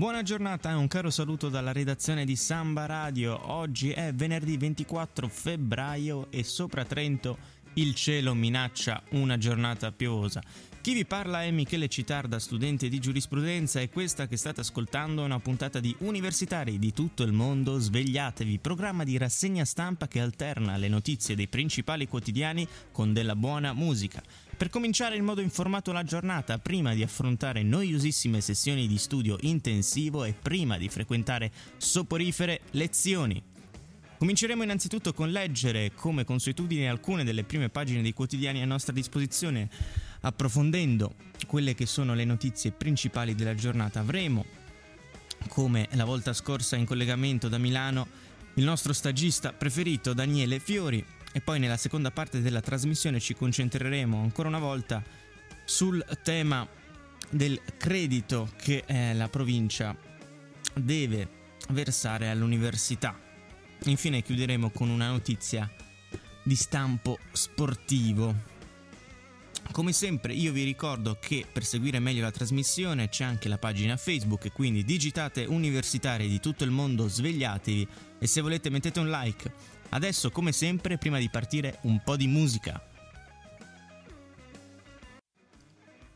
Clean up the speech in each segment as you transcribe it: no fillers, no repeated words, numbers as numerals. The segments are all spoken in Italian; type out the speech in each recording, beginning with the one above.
Buona giornata e un caro saluto dalla redazione di Samba Radio. Oggi è venerdì 24 febbraio e sopra Trento il cielo minaccia una giornata piovosa. Chi vi parla è Michele Citarda, studente di giurisprudenza, e questa che state ascoltando è una puntata di Universitari di tutto il mondo, svegliatevi, programma di rassegna stampa che alterna le notizie dei principali quotidiani con della buona musica. Per cominciare in modo informato la giornata, prima di affrontare noiosissime sessioni di studio intensivo e prima di frequentare soporifere lezioni. Cominceremo innanzitutto con leggere, come consuetudine, alcune delle prime pagine dei quotidiani a nostra disposizione, approfondendo quelle che sono le notizie principali della giornata. Avremo, come la volta scorsa in collegamento da Milano, il nostro stagista preferito Daniele Fiori. E poi nella seconda parte della trasmissione ci concentreremo ancora una volta sul tema del credito che la provincia deve versare all'università. Infine chiuderemo con una notizia di stampo sportivo. Come sempre io vi ricordo che per seguire meglio la trasmissione c'è anche la pagina Facebook, e quindi digitate Universitari di tutto il mondo, svegliatevi, e se volete mettete un like. Adesso, come sempre, prima di partire, un po' di musica.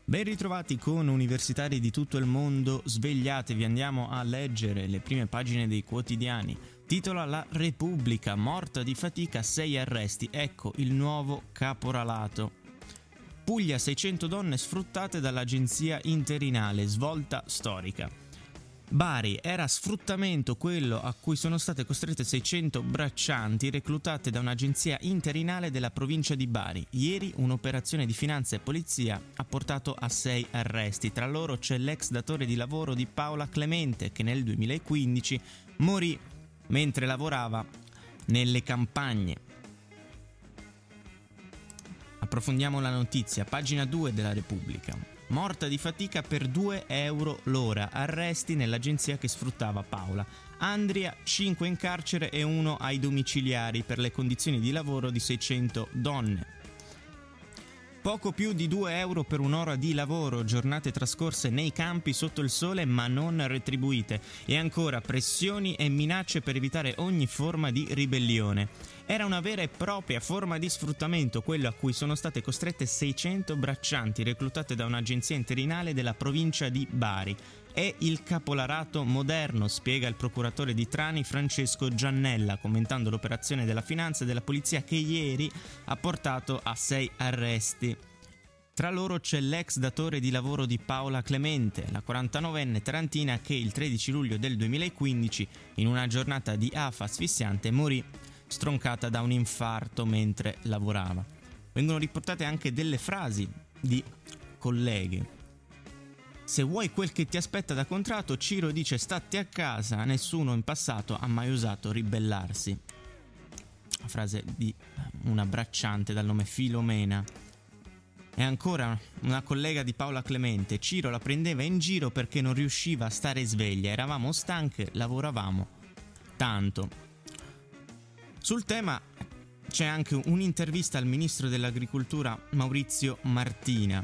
Ben ritrovati con Universitari di tutto il mondo, svegliatevi, andiamo a leggere le prime pagine dei quotidiani. Titola La Repubblica, morta di fatica, 6 arresti, ecco il nuovo caporalato. Puglia, 600 donne sfruttate dall'agenzia interinale, svolta storica. Bari, era sfruttamento quello a cui sono state costrette 600 braccianti reclutate da un'agenzia interinale della provincia di Bari. Ieri un'operazione di finanza e polizia ha portato a 6 arresti. Tra loro c'è l'ex datore di lavoro di Paola Clemente, che nel 2015 morì mentre lavorava nelle campagne. Approfondiamo la notizia, pagina 2 della Repubblica. Morta di fatica per 2 euro l'ora, arresti nell'agenzia che sfruttava Paola. Andria, 5 in carcere e 1 ai domiciliari per le condizioni di lavoro di 600 donne. Poco più di 2 euro per un'ora di lavoro, giornate trascorse nei campi sotto il sole ma non retribuite. E ancora pressioni e minacce per evitare ogni forma di ribellione. Era una vera e propria forma di sfruttamento quello a cui sono state costrette 600 braccianti reclutate da un'agenzia interinale della provincia di Bari. È il capolarato moderno, spiega il procuratore di Trani Francesco Giannella, commentando l'operazione della finanza e della polizia che ieri ha portato a 6 arresti. Tra loro c'è l'ex datore di lavoro di Paola Clemente, la 49enne tarantina che il 13 luglio del 2015, in una giornata di afa asfissiante, morì stroncata da un infarto mentre lavorava. Vengono riportate anche delle frasi di colleghi. Se vuoi quel che ti aspetta da contratto, Ciro dice state a casa, nessuno in passato ha mai osato ribellarsi. La frase di una bracciante dal nome Filomena. E ancora una collega di Paola Clemente, Ciro la prendeva in giro perché non riusciva a stare sveglia, eravamo stanche, lavoravamo tanto. Sul tema c'è anche un'intervista al ministro dell'agricoltura Maurizio Martina.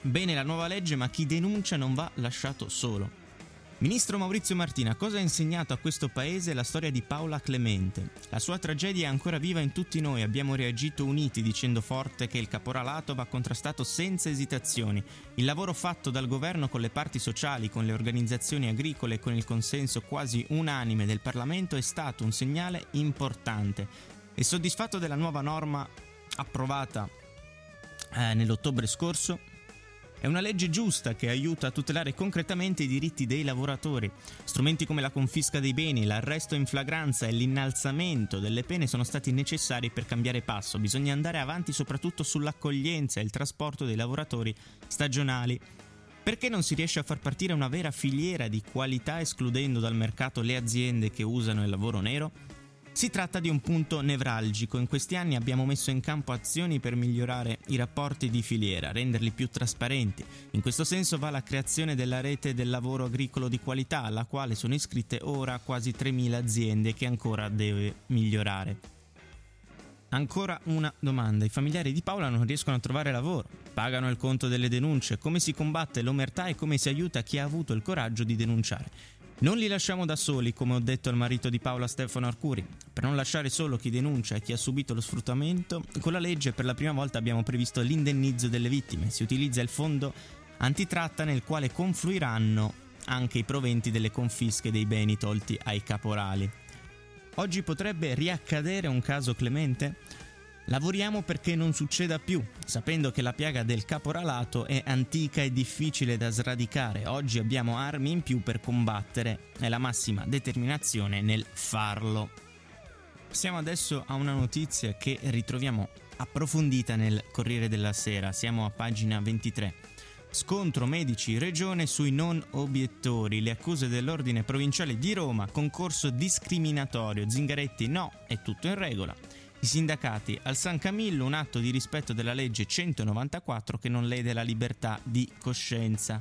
Bene la nuova legge, ma chi denuncia non va lasciato solo. Ministro Maurizio Martina, cosa ha insegnato a questo paese la storia di Paola Clemente? La sua tragedia è ancora viva in tutti noi, abbiamo reagito uniti dicendo forte che il caporalato va contrastato senza esitazioni. Il lavoro fatto dal governo con le parti sociali, con le organizzazioni agricole e con il consenso quasi unanime del Parlamento è stato un segnale importante. E soddisfatto della nuova norma approvata nell'ottobre scorso? È una legge giusta che aiuta a tutelare concretamente i diritti dei lavoratori. Strumenti come la confisca dei beni, l'arresto in flagranza e l'innalzamento delle pene sono stati necessari per cambiare passo. Bisogna andare avanti soprattutto sull'accoglienza e il trasporto dei lavoratori stagionali. Perché non si riesce a far partire una vera filiera di qualità escludendo dal mercato le aziende che usano il lavoro nero? Si tratta di un punto nevralgico. In questi anni abbiamo messo in campo azioni per migliorare i rapporti di filiera, renderli più trasparenti. In questo senso va la creazione della rete del lavoro agricolo di qualità, alla quale sono iscritte ora quasi 3.000 aziende che ancora deve migliorare. Ancora una domanda. I familiari di Paola non riescono a trovare lavoro. Pagano il conto delle denunce. Come si combatte l'omertà e come si aiuta chi ha avuto il coraggio di denunciare? Non li lasciamo da soli, come ho detto al marito di Paola, Stefano Arcuri. Per non lasciare solo chi denuncia e chi ha subito lo sfruttamento, con la legge per la prima volta abbiamo previsto l'indennizzo delle vittime. Si utilizza il fondo antitratta nel quale confluiranno anche i proventi delle confische dei beni tolti ai caporali. Oggi potrebbe riaccadere un caso Clemente? Lavoriamo perché non succeda più, sapendo che la piaga del caporalato è antica e difficile da sradicare. Oggi abbiamo armi in più per combattere e la massima determinazione nel farlo. Passiamo adesso a una notizia che ritroviamo approfondita nel Corriere della Sera. Siamo a pagina 23. Scontro medici-regione sui non obiettori. Le accuse dell'ordine provinciale di Roma, concorso discriminatorio. Zingaretti no, è tutto in regola. I sindacati al San Camillo, un atto di rispetto della legge 194 che non lede la libertà di coscienza.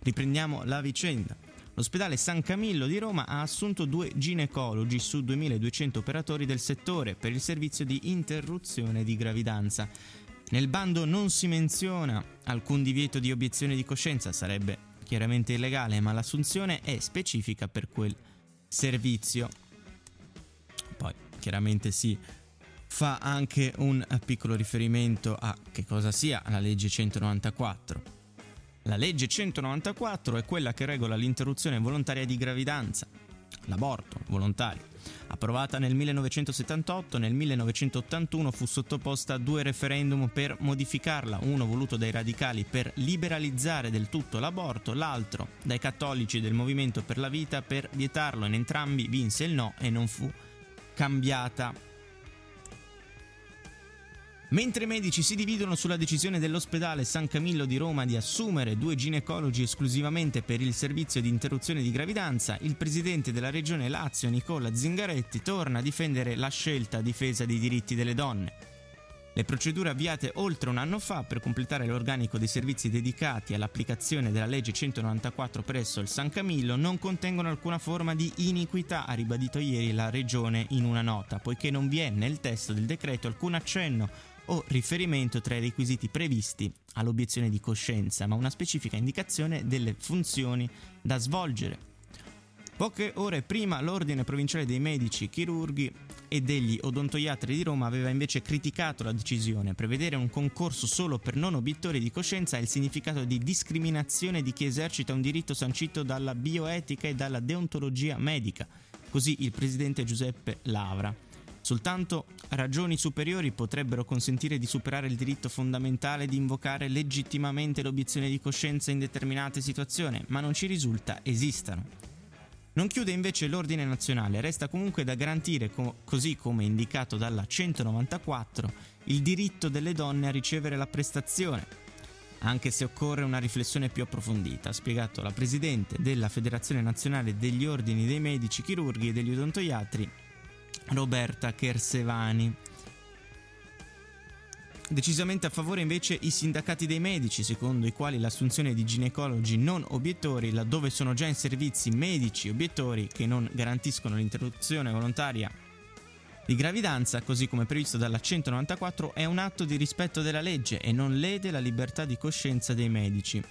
Riprendiamo la vicenda. L'ospedale San Camillo di Roma ha assunto 2 ginecologi su 2200 operatori del settore per il servizio di interruzione di gravidanza. Nel bando non si menziona alcun divieto di obiezione di coscienza, sarebbe chiaramente illegale, ma l'assunzione è specifica per quel servizio. Poi chiaramente sì. Fa anche un piccolo riferimento a che cosa sia la legge 194. La legge 194 è quella che regola l'interruzione volontaria di gravidanza, l'aborto volontario. Approvata nel 1978, nel 1981 fu sottoposta a 2 referendum per modificarla, uno voluto dai radicali per liberalizzare del tutto l'aborto, l'altro dai cattolici del Movimento per la Vita per vietarlo. In entrambi vinse il no e non fu cambiata. Mentre i medici si dividono sulla decisione dell'ospedale San Camillo di Roma di assumere 2 ginecologi esclusivamente per il servizio di interruzione di gravidanza, il presidente della regione Lazio, Nicola Zingaretti, torna a difendere la scelta a difesa dei diritti delle donne. Le procedure avviate oltre un anno fa per completare l'organico dei servizi dedicati all'applicazione della legge 194 presso il San Camillo non contengono alcuna forma di iniquità, ha ribadito ieri la regione in una nota, poiché non vi è nel testo del decreto alcun accenno o riferimento tra i requisiti previsti all'obiezione di coscienza, ma una specifica indicazione delle funzioni da svolgere. Poche ore prima l'Ordine Provinciale dei Medici, Chirurghi e degli Odontoiatri di Roma aveva invece criticato la decisione. Prevedere un concorso solo per non obiettori di coscienza ha il significato di discriminazione di chi esercita un diritto sancito dalla bioetica e dalla deontologia medica, così il presidente Giuseppe Lavra. Soltanto ragioni superiori potrebbero consentire di superare il diritto fondamentale di invocare legittimamente l'obiezione di coscienza in determinate situazioni, ma non ci risulta esistano. Non chiude invece l'ordine nazionale, resta comunque da garantire, così come indicato dalla 194, il diritto delle donne a ricevere la prestazione, anche se occorre una riflessione più approfondita, ha spiegato la presidente della Federazione Nazionale degli Ordini dei Medici, Chirurghi e degli Odontoiatri, Roberta Kersevani. Decisamente a favore invece i sindacati dei medici, secondo i quali l'assunzione di ginecologi non obiettori, laddove sono già in servizi medici obiettori che non garantiscono l'interruzione volontaria di gravidanza, così come previsto dalla 194, è un atto di rispetto della legge e non lede la libertà di coscienza dei medici.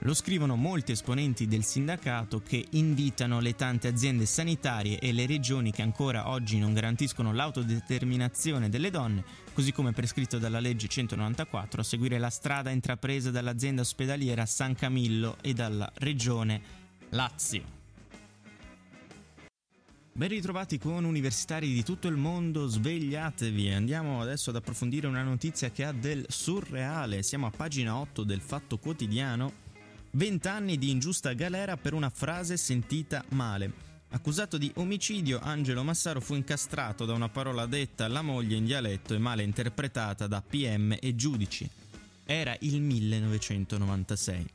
Lo scrivono molti esponenti del sindacato che invitano le tante aziende sanitarie e le regioni che ancora oggi non garantiscono l'autodeterminazione delle donne, così come prescritto dalla legge 194, a seguire la strada intrapresa dall'azienda ospedaliera San Camillo e dalla regione Lazio. Ben ritrovati con universitari di tutto il mondo, svegliatevi. Andiamo adesso ad approfondire una notizia che ha del surreale. Siamo a pagina 8 del Fatto Quotidiano. 20 anni di ingiusta galera per una frase sentita male. Accusato di omicidio, Angelo Massaro fu incastrato da una parola detta alla moglie in dialetto e male interpretata da PM e giudici. Era il 1996.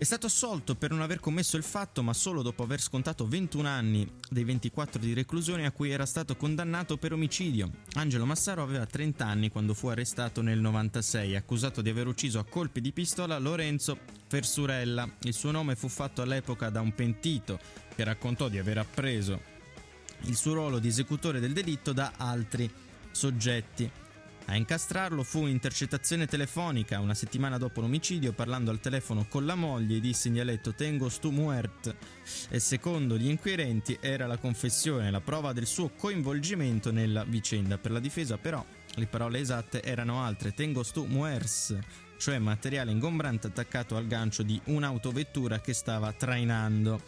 È stato assolto per non aver commesso il fatto, ma solo dopo aver scontato 21 anni dei 24 di reclusione a cui era stato condannato per omicidio. Angelo Massaro aveva 30 anni quando fu arrestato nel 96, accusato di aver ucciso a colpi di pistola Lorenzo Fersurella. Il suo nome fu fatto all'epoca da un pentito che raccontò di aver appreso il suo ruolo di esecutore del delitto da altri soggetti. A incastrarlo fu un'intercettazione telefonica. Una settimana dopo l'omicidio, parlando al telefono con la moglie, disse in dialetto "Tengo stu muert", e secondo gli inquirenti era la confessione, la prova del suo coinvolgimento nella vicenda. Per la difesa, però, le parole esatte erano altre: "Tengo stu muers", cioè materiale ingombrante attaccato al gancio di un'autovettura che stava trainando.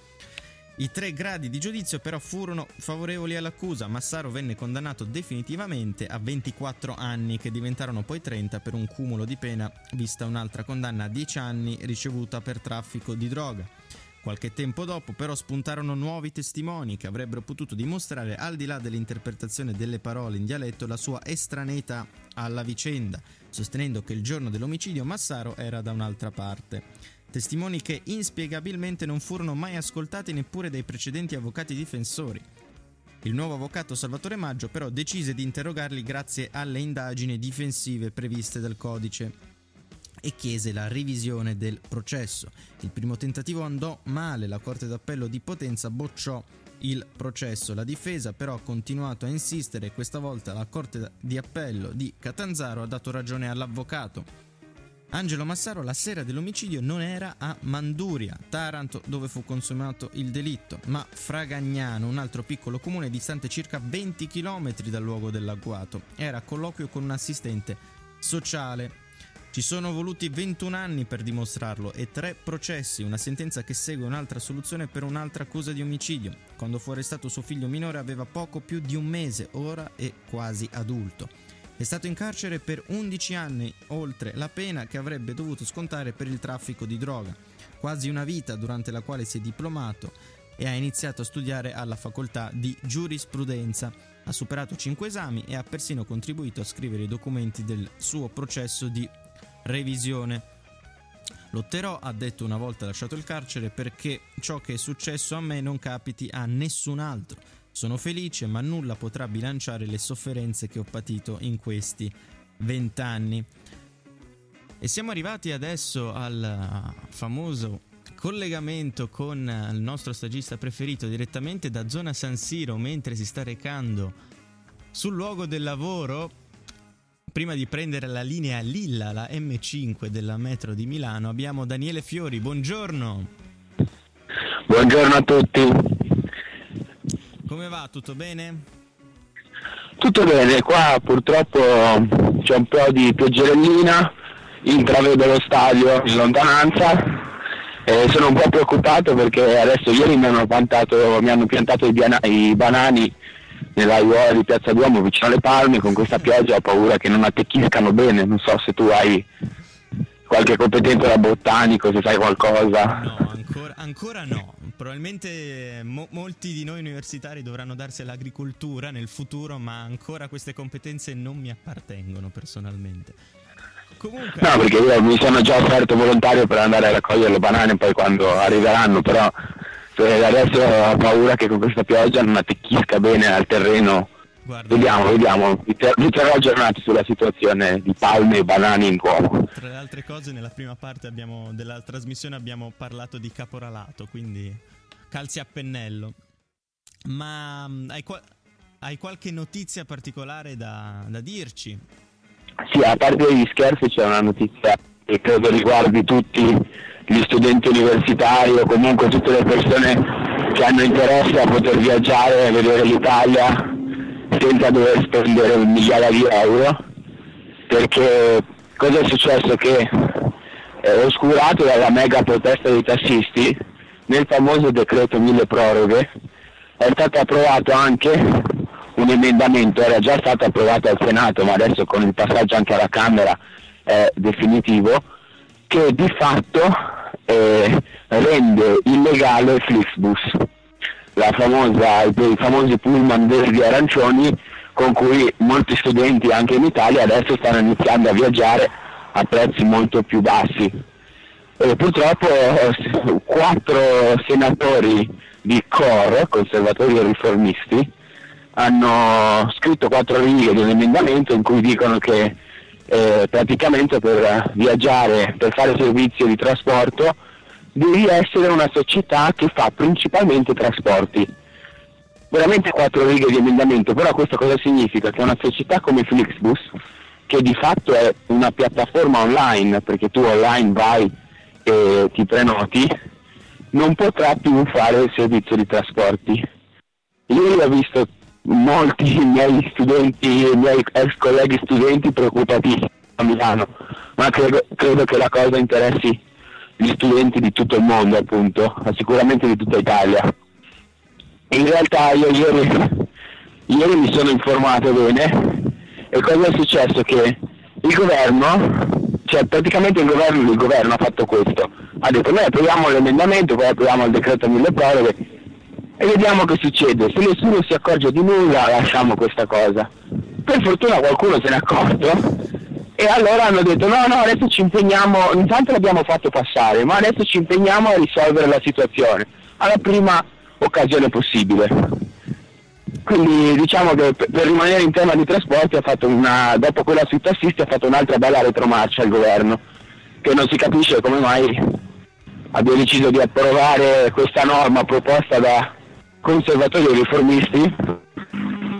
I tre gradi di giudizio però furono favorevoli all'accusa. Massaro venne condannato definitivamente a 24 anni, che diventarono poi 30 per un cumulo di pena, vista un'altra condanna a 10 anni ricevuta per traffico di droga. Qualche tempo dopo però spuntarono nuovi testimoni che avrebbero potuto dimostrare, al di là dell'interpretazione delle parole in dialetto, la sua estraneità alla vicenda, sostenendo che il giorno dell'omicidio Massaro era da un'altra parte. Testimoni che inspiegabilmente non furono mai ascoltati neppure dai precedenti avvocati difensori. Il nuovo avvocato Salvatore Maggio però decise di interrogarli grazie alle indagini difensive previste dal codice e chiese la revisione del processo. Il primo tentativo andò male, la Corte d'Appello di Potenza bocciò il processo. La difesa però ha continuato a insistere e questa volta la Corte di Appello di Catanzaro ha dato ragione all'avvocato. Angelo Massaro la sera dell'omicidio non era a Manduria, Taranto, dove fu consumato il delitto, ma Fragagnano, un altro piccolo comune distante circa 20 km dal luogo dell'agguato. Era a colloquio con un assistente sociale. Ci sono voluti 21 anni per dimostrarlo e 3 processi, una sentenza che segue un'altra assoluzione per un'altra accusa di omicidio. Quando fu arrestato suo figlio minore aveva poco più di un mese, ora è quasi adulto. È stato in carcere per 11 anni, oltre la pena che avrebbe dovuto scontare per il traffico di droga, quasi una vita durante la quale si è diplomato e ha iniziato a studiare alla facoltà di giurisprudenza. Ha superato 5 esami e ha persino contribuito a scrivere i documenti del suo processo di revisione. Lotterò, ha detto una volta lasciato il carcere, perché ciò che è successo a me non capiti a nessun altro. Sono felice, ma nulla potrà bilanciare le sofferenze che ho patito in questi 20 anni. E siamo arrivati adesso al famoso collegamento con il nostro stagista preferito, direttamente da zona San Siro, mentre si sta recando sul luogo del lavoro, prima di prendere la linea Lilla, la M5 della metro di Milano. Abbiamo Daniele Fiori, buongiorno. Buongiorno a tutti. Come va? Tutto bene? Tutto bene, qua purtroppo c'è un po' di pioggerellina, intravedo lo stadio in lontananza e sono un po' preoccupato perché adesso ieri mi hanno piantato i banani nell'aiuola di Piazza Duomo vicino alle palme. Con questa pioggia ho paura che non attecchiscano bene, non so se tu hai qualche competenza da botanico, se sai qualcosa. No, ancora no. Probabilmente molti di noi universitari dovranno darsi all'agricoltura nel futuro, ma ancora queste competenze non mi appartengono personalmente. Comunque... No, perché io mi sono già offerto volontario per andare a raccogliere le banane poi quando arriveranno, però adesso ho paura che con questa pioggia non attecchisca bene al terreno. Guarda, vediamo, vi terrò aggiornati sulla situazione di palme e banani in Duomo. Tra le altre cose, nella prima parte della trasmissione abbiamo parlato di caporalato, quindi calzi a pennello. Ma hai qualche notizia particolare da dirci? Sì, a parte gli scherzi c'è una notizia che credo riguardi tutti gli studenti universitari o comunque tutte le persone che hanno interesse a poter viaggiare e vedere l'Italia senza dover spendere migliaia di euro, perché cosa è successo? Che oscurato dalla mega protesta dei tassisti, nel famoso decreto mille proroghe è stato approvato anche un emendamento, era già stato approvato al Senato ma adesso con il passaggio anche alla Camera è definitivo, che di fatto rende illegale il FlixBus, i famosi pullman verdi e arancioni con cui molti studenti anche in Italia adesso stanno iniziando a viaggiare a prezzi molto più bassi. Purtroppo 4 senatori di COR, conservatori e riformisti, hanno scritto 4 righe di un emendamento in cui dicono che praticamente per viaggiare, per fare servizio di trasporto, devi essere una società che fa principalmente trasporti. Veramente 4 righe di emendamento, però questo cosa significa? Che una società come FlixBus, che di fatto è una piattaforma online, perché tu online vai e ti prenoti, non potrà più fare il servizio di trasporti. Io ho visto molti miei studenti, miei ex colleghi studenti preoccupati a Milano, ma credo che la cosa interessi gli studenti di tutto il mondo, appunto, sicuramente di tutta Italia. In realtà io ieri mi sono informato bene e cosa è successo? Che il governo, cioè praticamente il governo ha fatto questo, ha detto noi approviamo l'emendamento, poi approviamo il decreto milleproroghe e vediamo che succede, se nessuno si accorge di nulla lasciamo questa cosa. Per fortuna qualcuno se n'è accorto e allora hanno detto no adesso ci impegniamo, intanto l'abbiamo fatto passare, ma adesso ci impegniamo a risolvere la situazione alla prima occasione possibile. Quindi diciamo che per rimanere in tema di trasporti dopo quella sui tassisti ha fatto un'altra bella retromarcia al governo, che non si capisce come mai abbia deciso di approvare questa norma proposta da conservatori e riformisti,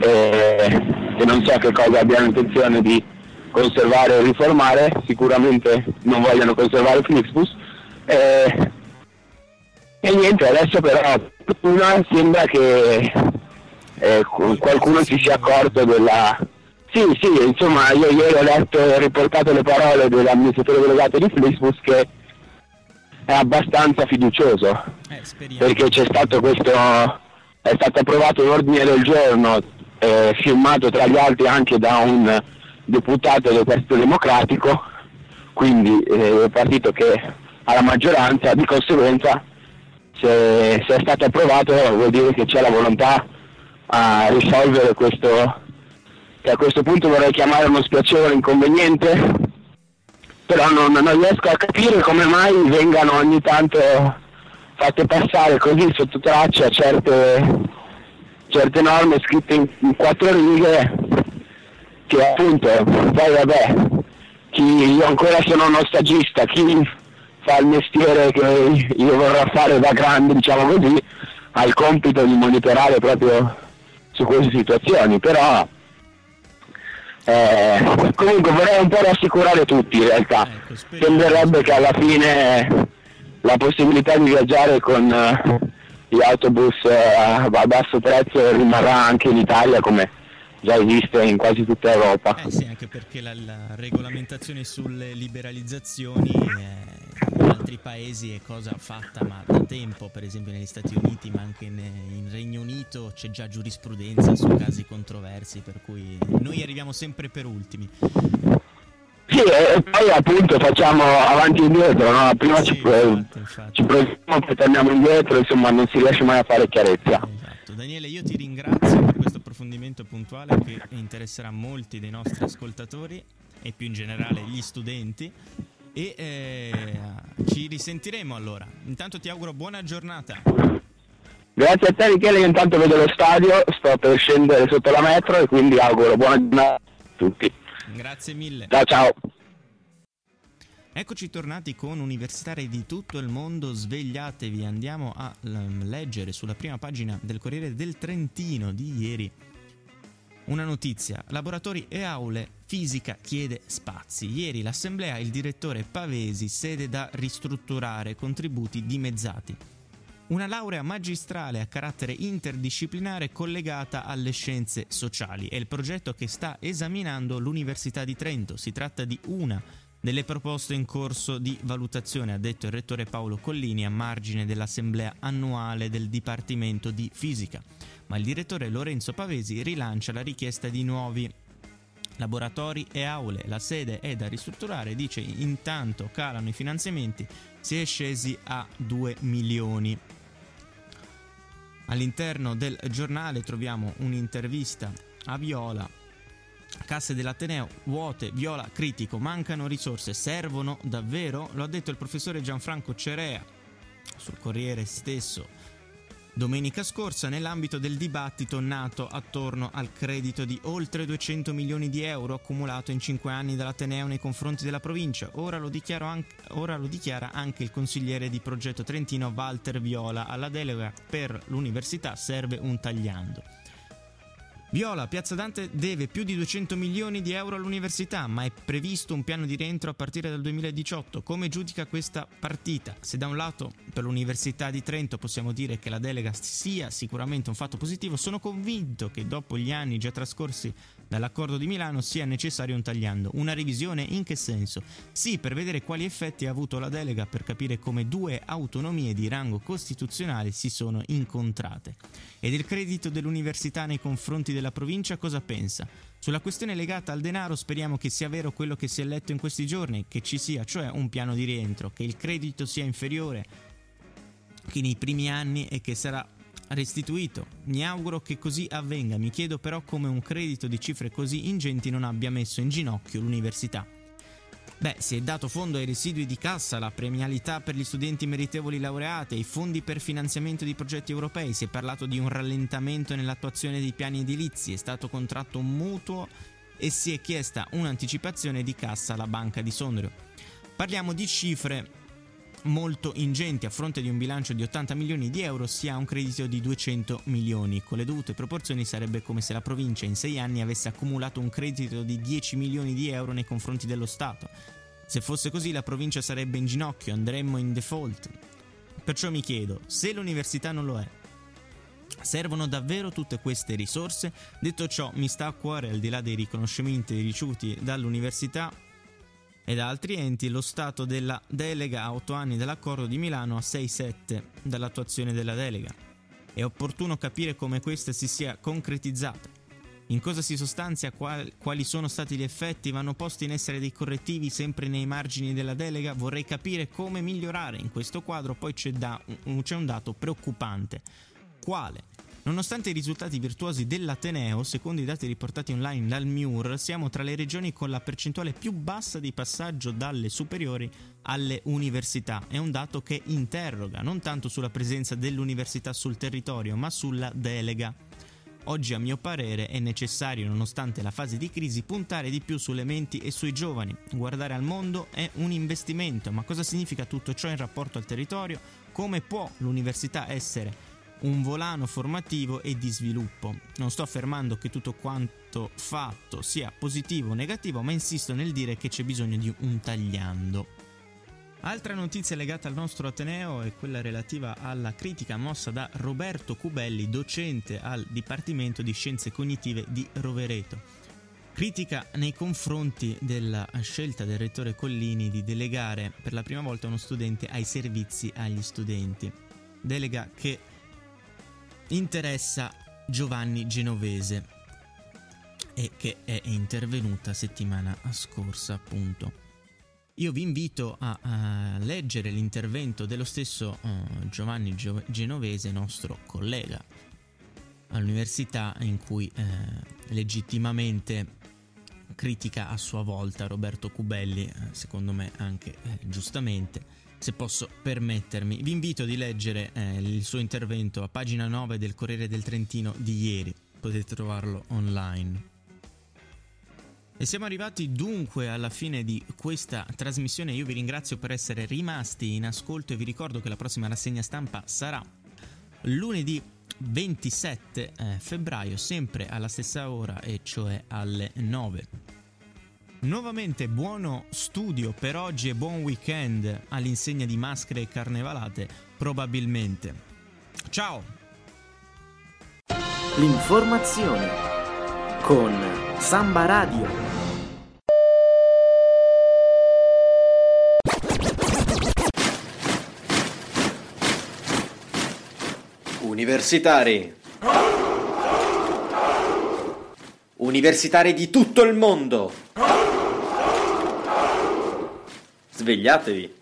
e non so che cosa abbiano intenzione di conservare o riformare, sicuramente non vogliono conservare FlixBus. E niente, adesso però sembra che qualcuno si sia accorto della... Sì, insomma, io ieri ho letto e riportato le parole dell'amministratore delegato di FlixBus che è abbastanza fiducioso, perché c'è stato questo... è stato approvato un ordine del giorno firmato tra gli altri anche da un deputato del Partito Democratico, quindi il partito che ha la maggioranza, di conseguenza se è stato approvato vuol dire che c'è la volontà a risolvere questo, che a questo punto vorrei chiamare uno spiacevole inconveniente, però non riesco a capire come mai vengano ogni tanto fatte passare così sotto traccia certe norme scritte in 4 righe, che appunto poi io ancora sono uno stagista, chi fa il mestiere che io vorrò fare da grande, diciamo così, ha il compito di monitorare proprio su queste situazioni, però comunque vorrei un po' rassicurare tutti in realtà, sembrerebbe che alla fine la possibilità di viaggiare con gli autobus a basso prezzo rimarrà anche in Italia, come già esiste in quasi tutta Europa. Sì, anche perché la regolamentazione sulle liberalizzazioni in altri paesi è cosa fatta ma da tempo, per esempio negli Stati Uniti, ma anche in Regno Unito c'è già giurisprudenza su casi controversi, per cui noi arriviamo sempre per ultimi. Sì, e poi appunto facciamo avanti e indietro, no? Prima sì, ci proviamo, poi torniamo indietro, insomma non si riesce mai a fare chiarezza. Esatto. Daniele, io ti ringrazio per questo approfondimento puntuale che interesserà molti dei nostri ascoltatori e più in generale gli studenti, e ci risentiremo allora. Intanto ti auguro buona giornata. Grazie a te Michele, io intanto vedo lo stadio, sto per scendere sotto la metro e quindi auguro buona giornata a tutti. Grazie mille. Ciao. Eccoci tornati con universitari di tutto il mondo, svegliatevi, andiamo a leggere sulla prima pagina del Corriere del Trentino di ieri una notizia: laboratori e aule, fisica chiede spazi. Ieri l'assemblea, il direttore Pavesi, sede da ristrutturare, contributi dimezzati. Una laurea magistrale a carattere interdisciplinare collegata alle scienze sociali è il progetto che sta esaminando l'Università di Trento. Si tratta di una delle proposte in corso di valutazione, ha detto il rettore Paolo Collini a margine dell'assemblea annuale del Dipartimento di Fisica. Ma il direttore Lorenzo Pavesi rilancia la richiesta di nuovi laboratori e aule. La sede è da ristrutturare, dice, intanto calano i finanziamenti, si è scesi a 2 milioni. All'interno del giornale troviamo un'intervista a Viola Casse dell'Ateneo vuote, Viola critico, mancano risorse, servono davvero? Lo ha detto il professore Gianfranco Cerea sul Corriere stesso domenica scorsa nell'ambito del dibattito nato attorno al credito di oltre 200 milioni di euro accumulato in 5 anni dall'Ateneo nei confronti della provincia. Ora lo dichiara anche il consigliere di Progetto Trentino Walter Viola. Alla delega per l'università serve un tagliando. Viola, Piazza Dante deve più di 200 milioni di euro all'università, ma è previsto un piano di rientro a partire dal 2018. Come giudica questa partita? Se da un lato per l'Università di Trento possiamo dire che la delega sia sicuramente un fatto positivo, sono convinto che dopo gli anni già trascorsi dall'accordo di Milano sia necessario un tagliando. Una revisione in che senso? Sì, per vedere quali effetti ha avuto la delega, per capire come due autonomie di rango costituzionale si sono incontrate. E del credito dell'università nei confronti della provincia cosa pensa? Sulla questione legata al denaro speriamo che sia vero quello che si è letto in questi giorni, che ci sia cioè un piano di rientro, che il credito sia inferiore che nei primi anni e che sarà restituito. Mi auguro che così avvenga, mi chiedo però come un credito di cifre così ingenti non abbia messo in ginocchio l'università. Beh, si è dato fondo ai residui di cassa, la premialità per gli studenti meritevoli laureati, i fondi per finanziamento di progetti europei, si è parlato di un rallentamento nell'attuazione dei piani edilizi, è stato contratto un mutuo e si è chiesta un'anticipazione di cassa alla Banca di Sondrio. Parliamo di cifre molto ingenti, a fronte di un bilancio di 80 milioni di euro si ha un credito di 200 milioni, con le dovute proporzioni sarebbe come se la provincia in 6 anni avesse accumulato un credito di 10 milioni di euro nei confronti dello Stato. Se fosse così la provincia sarebbe in ginocchio, andremmo in default. Perciò mi chiedo, se l'università non lo è, servono davvero tutte queste risorse? Detto ciò, mi sta a cuore, al di là dei riconoscimenti ricevuti dall'università e da altri enti, lo stato della delega a 8 anni dall'accordo di Milano a 6-7 dall'attuazione della delega. È opportuno capire come questa si sia concretizzata, in cosa si sostanzia, quali sono stati gli effetti, vanno posti in essere dei correttivi sempre nei margini della delega, vorrei capire come migliorare in questo quadro. Poi c'è un dato preoccupante. Quale? Nonostante i risultati virtuosi dell'Ateneo, secondo i dati riportati online dal MIUR, siamo tra le regioni con la percentuale più bassa di passaggio dalle superiori alle università. È un dato che interroga, non tanto sulla presenza dell'università sul territorio, ma sulla delega. Oggi, a mio parere, è necessario, nonostante la fase di crisi, puntare di più sulle menti e sui giovani. Guardare al mondo è un investimento, ma cosa significa tutto ciò in rapporto al territorio? Come può l'università essere un volano formativo e di sviluppo? Non sto affermando che tutto quanto fatto sia positivo o negativo, ma insisto nel dire che c'è bisogno di un tagliando. Altra notizia legata al nostro Ateneo è quella relativa alla critica mossa da Roberto Cubelli, docente al Dipartimento di Scienze Cognitive di Rovereto. Critica nei confronti della scelta del rettore Collini di delegare per la prima volta uno studente ai servizi agli studenti. Delega che interessa Giovanni Genovese e che è intervenuta settimana scorsa, appunto. Io vi invito a leggere l'intervento dello stesso Giovanni Genovese, nostro collega all'università, in cui legittimamente critica a sua volta Roberto Cubelli, secondo me anche giustamente. Se posso permettermi, vi invito di leggere il suo intervento a pagina 9 del Corriere del Trentino di ieri, potete trovarlo online. E siamo arrivati dunque alla fine di questa trasmissione, io vi ringrazio per essere rimasti in ascolto e vi ricordo che la prossima rassegna stampa sarà lunedì 27 febbraio, sempre alla stessa ora, e cioè alle 9. Nuovamente buono studio per oggi e buon weekend, all'insegna di maschere e carnevalate, probabilmente. Ciao! L'informazione con Samba Radio. Universitari di tutto il mondo. Svegliatevi!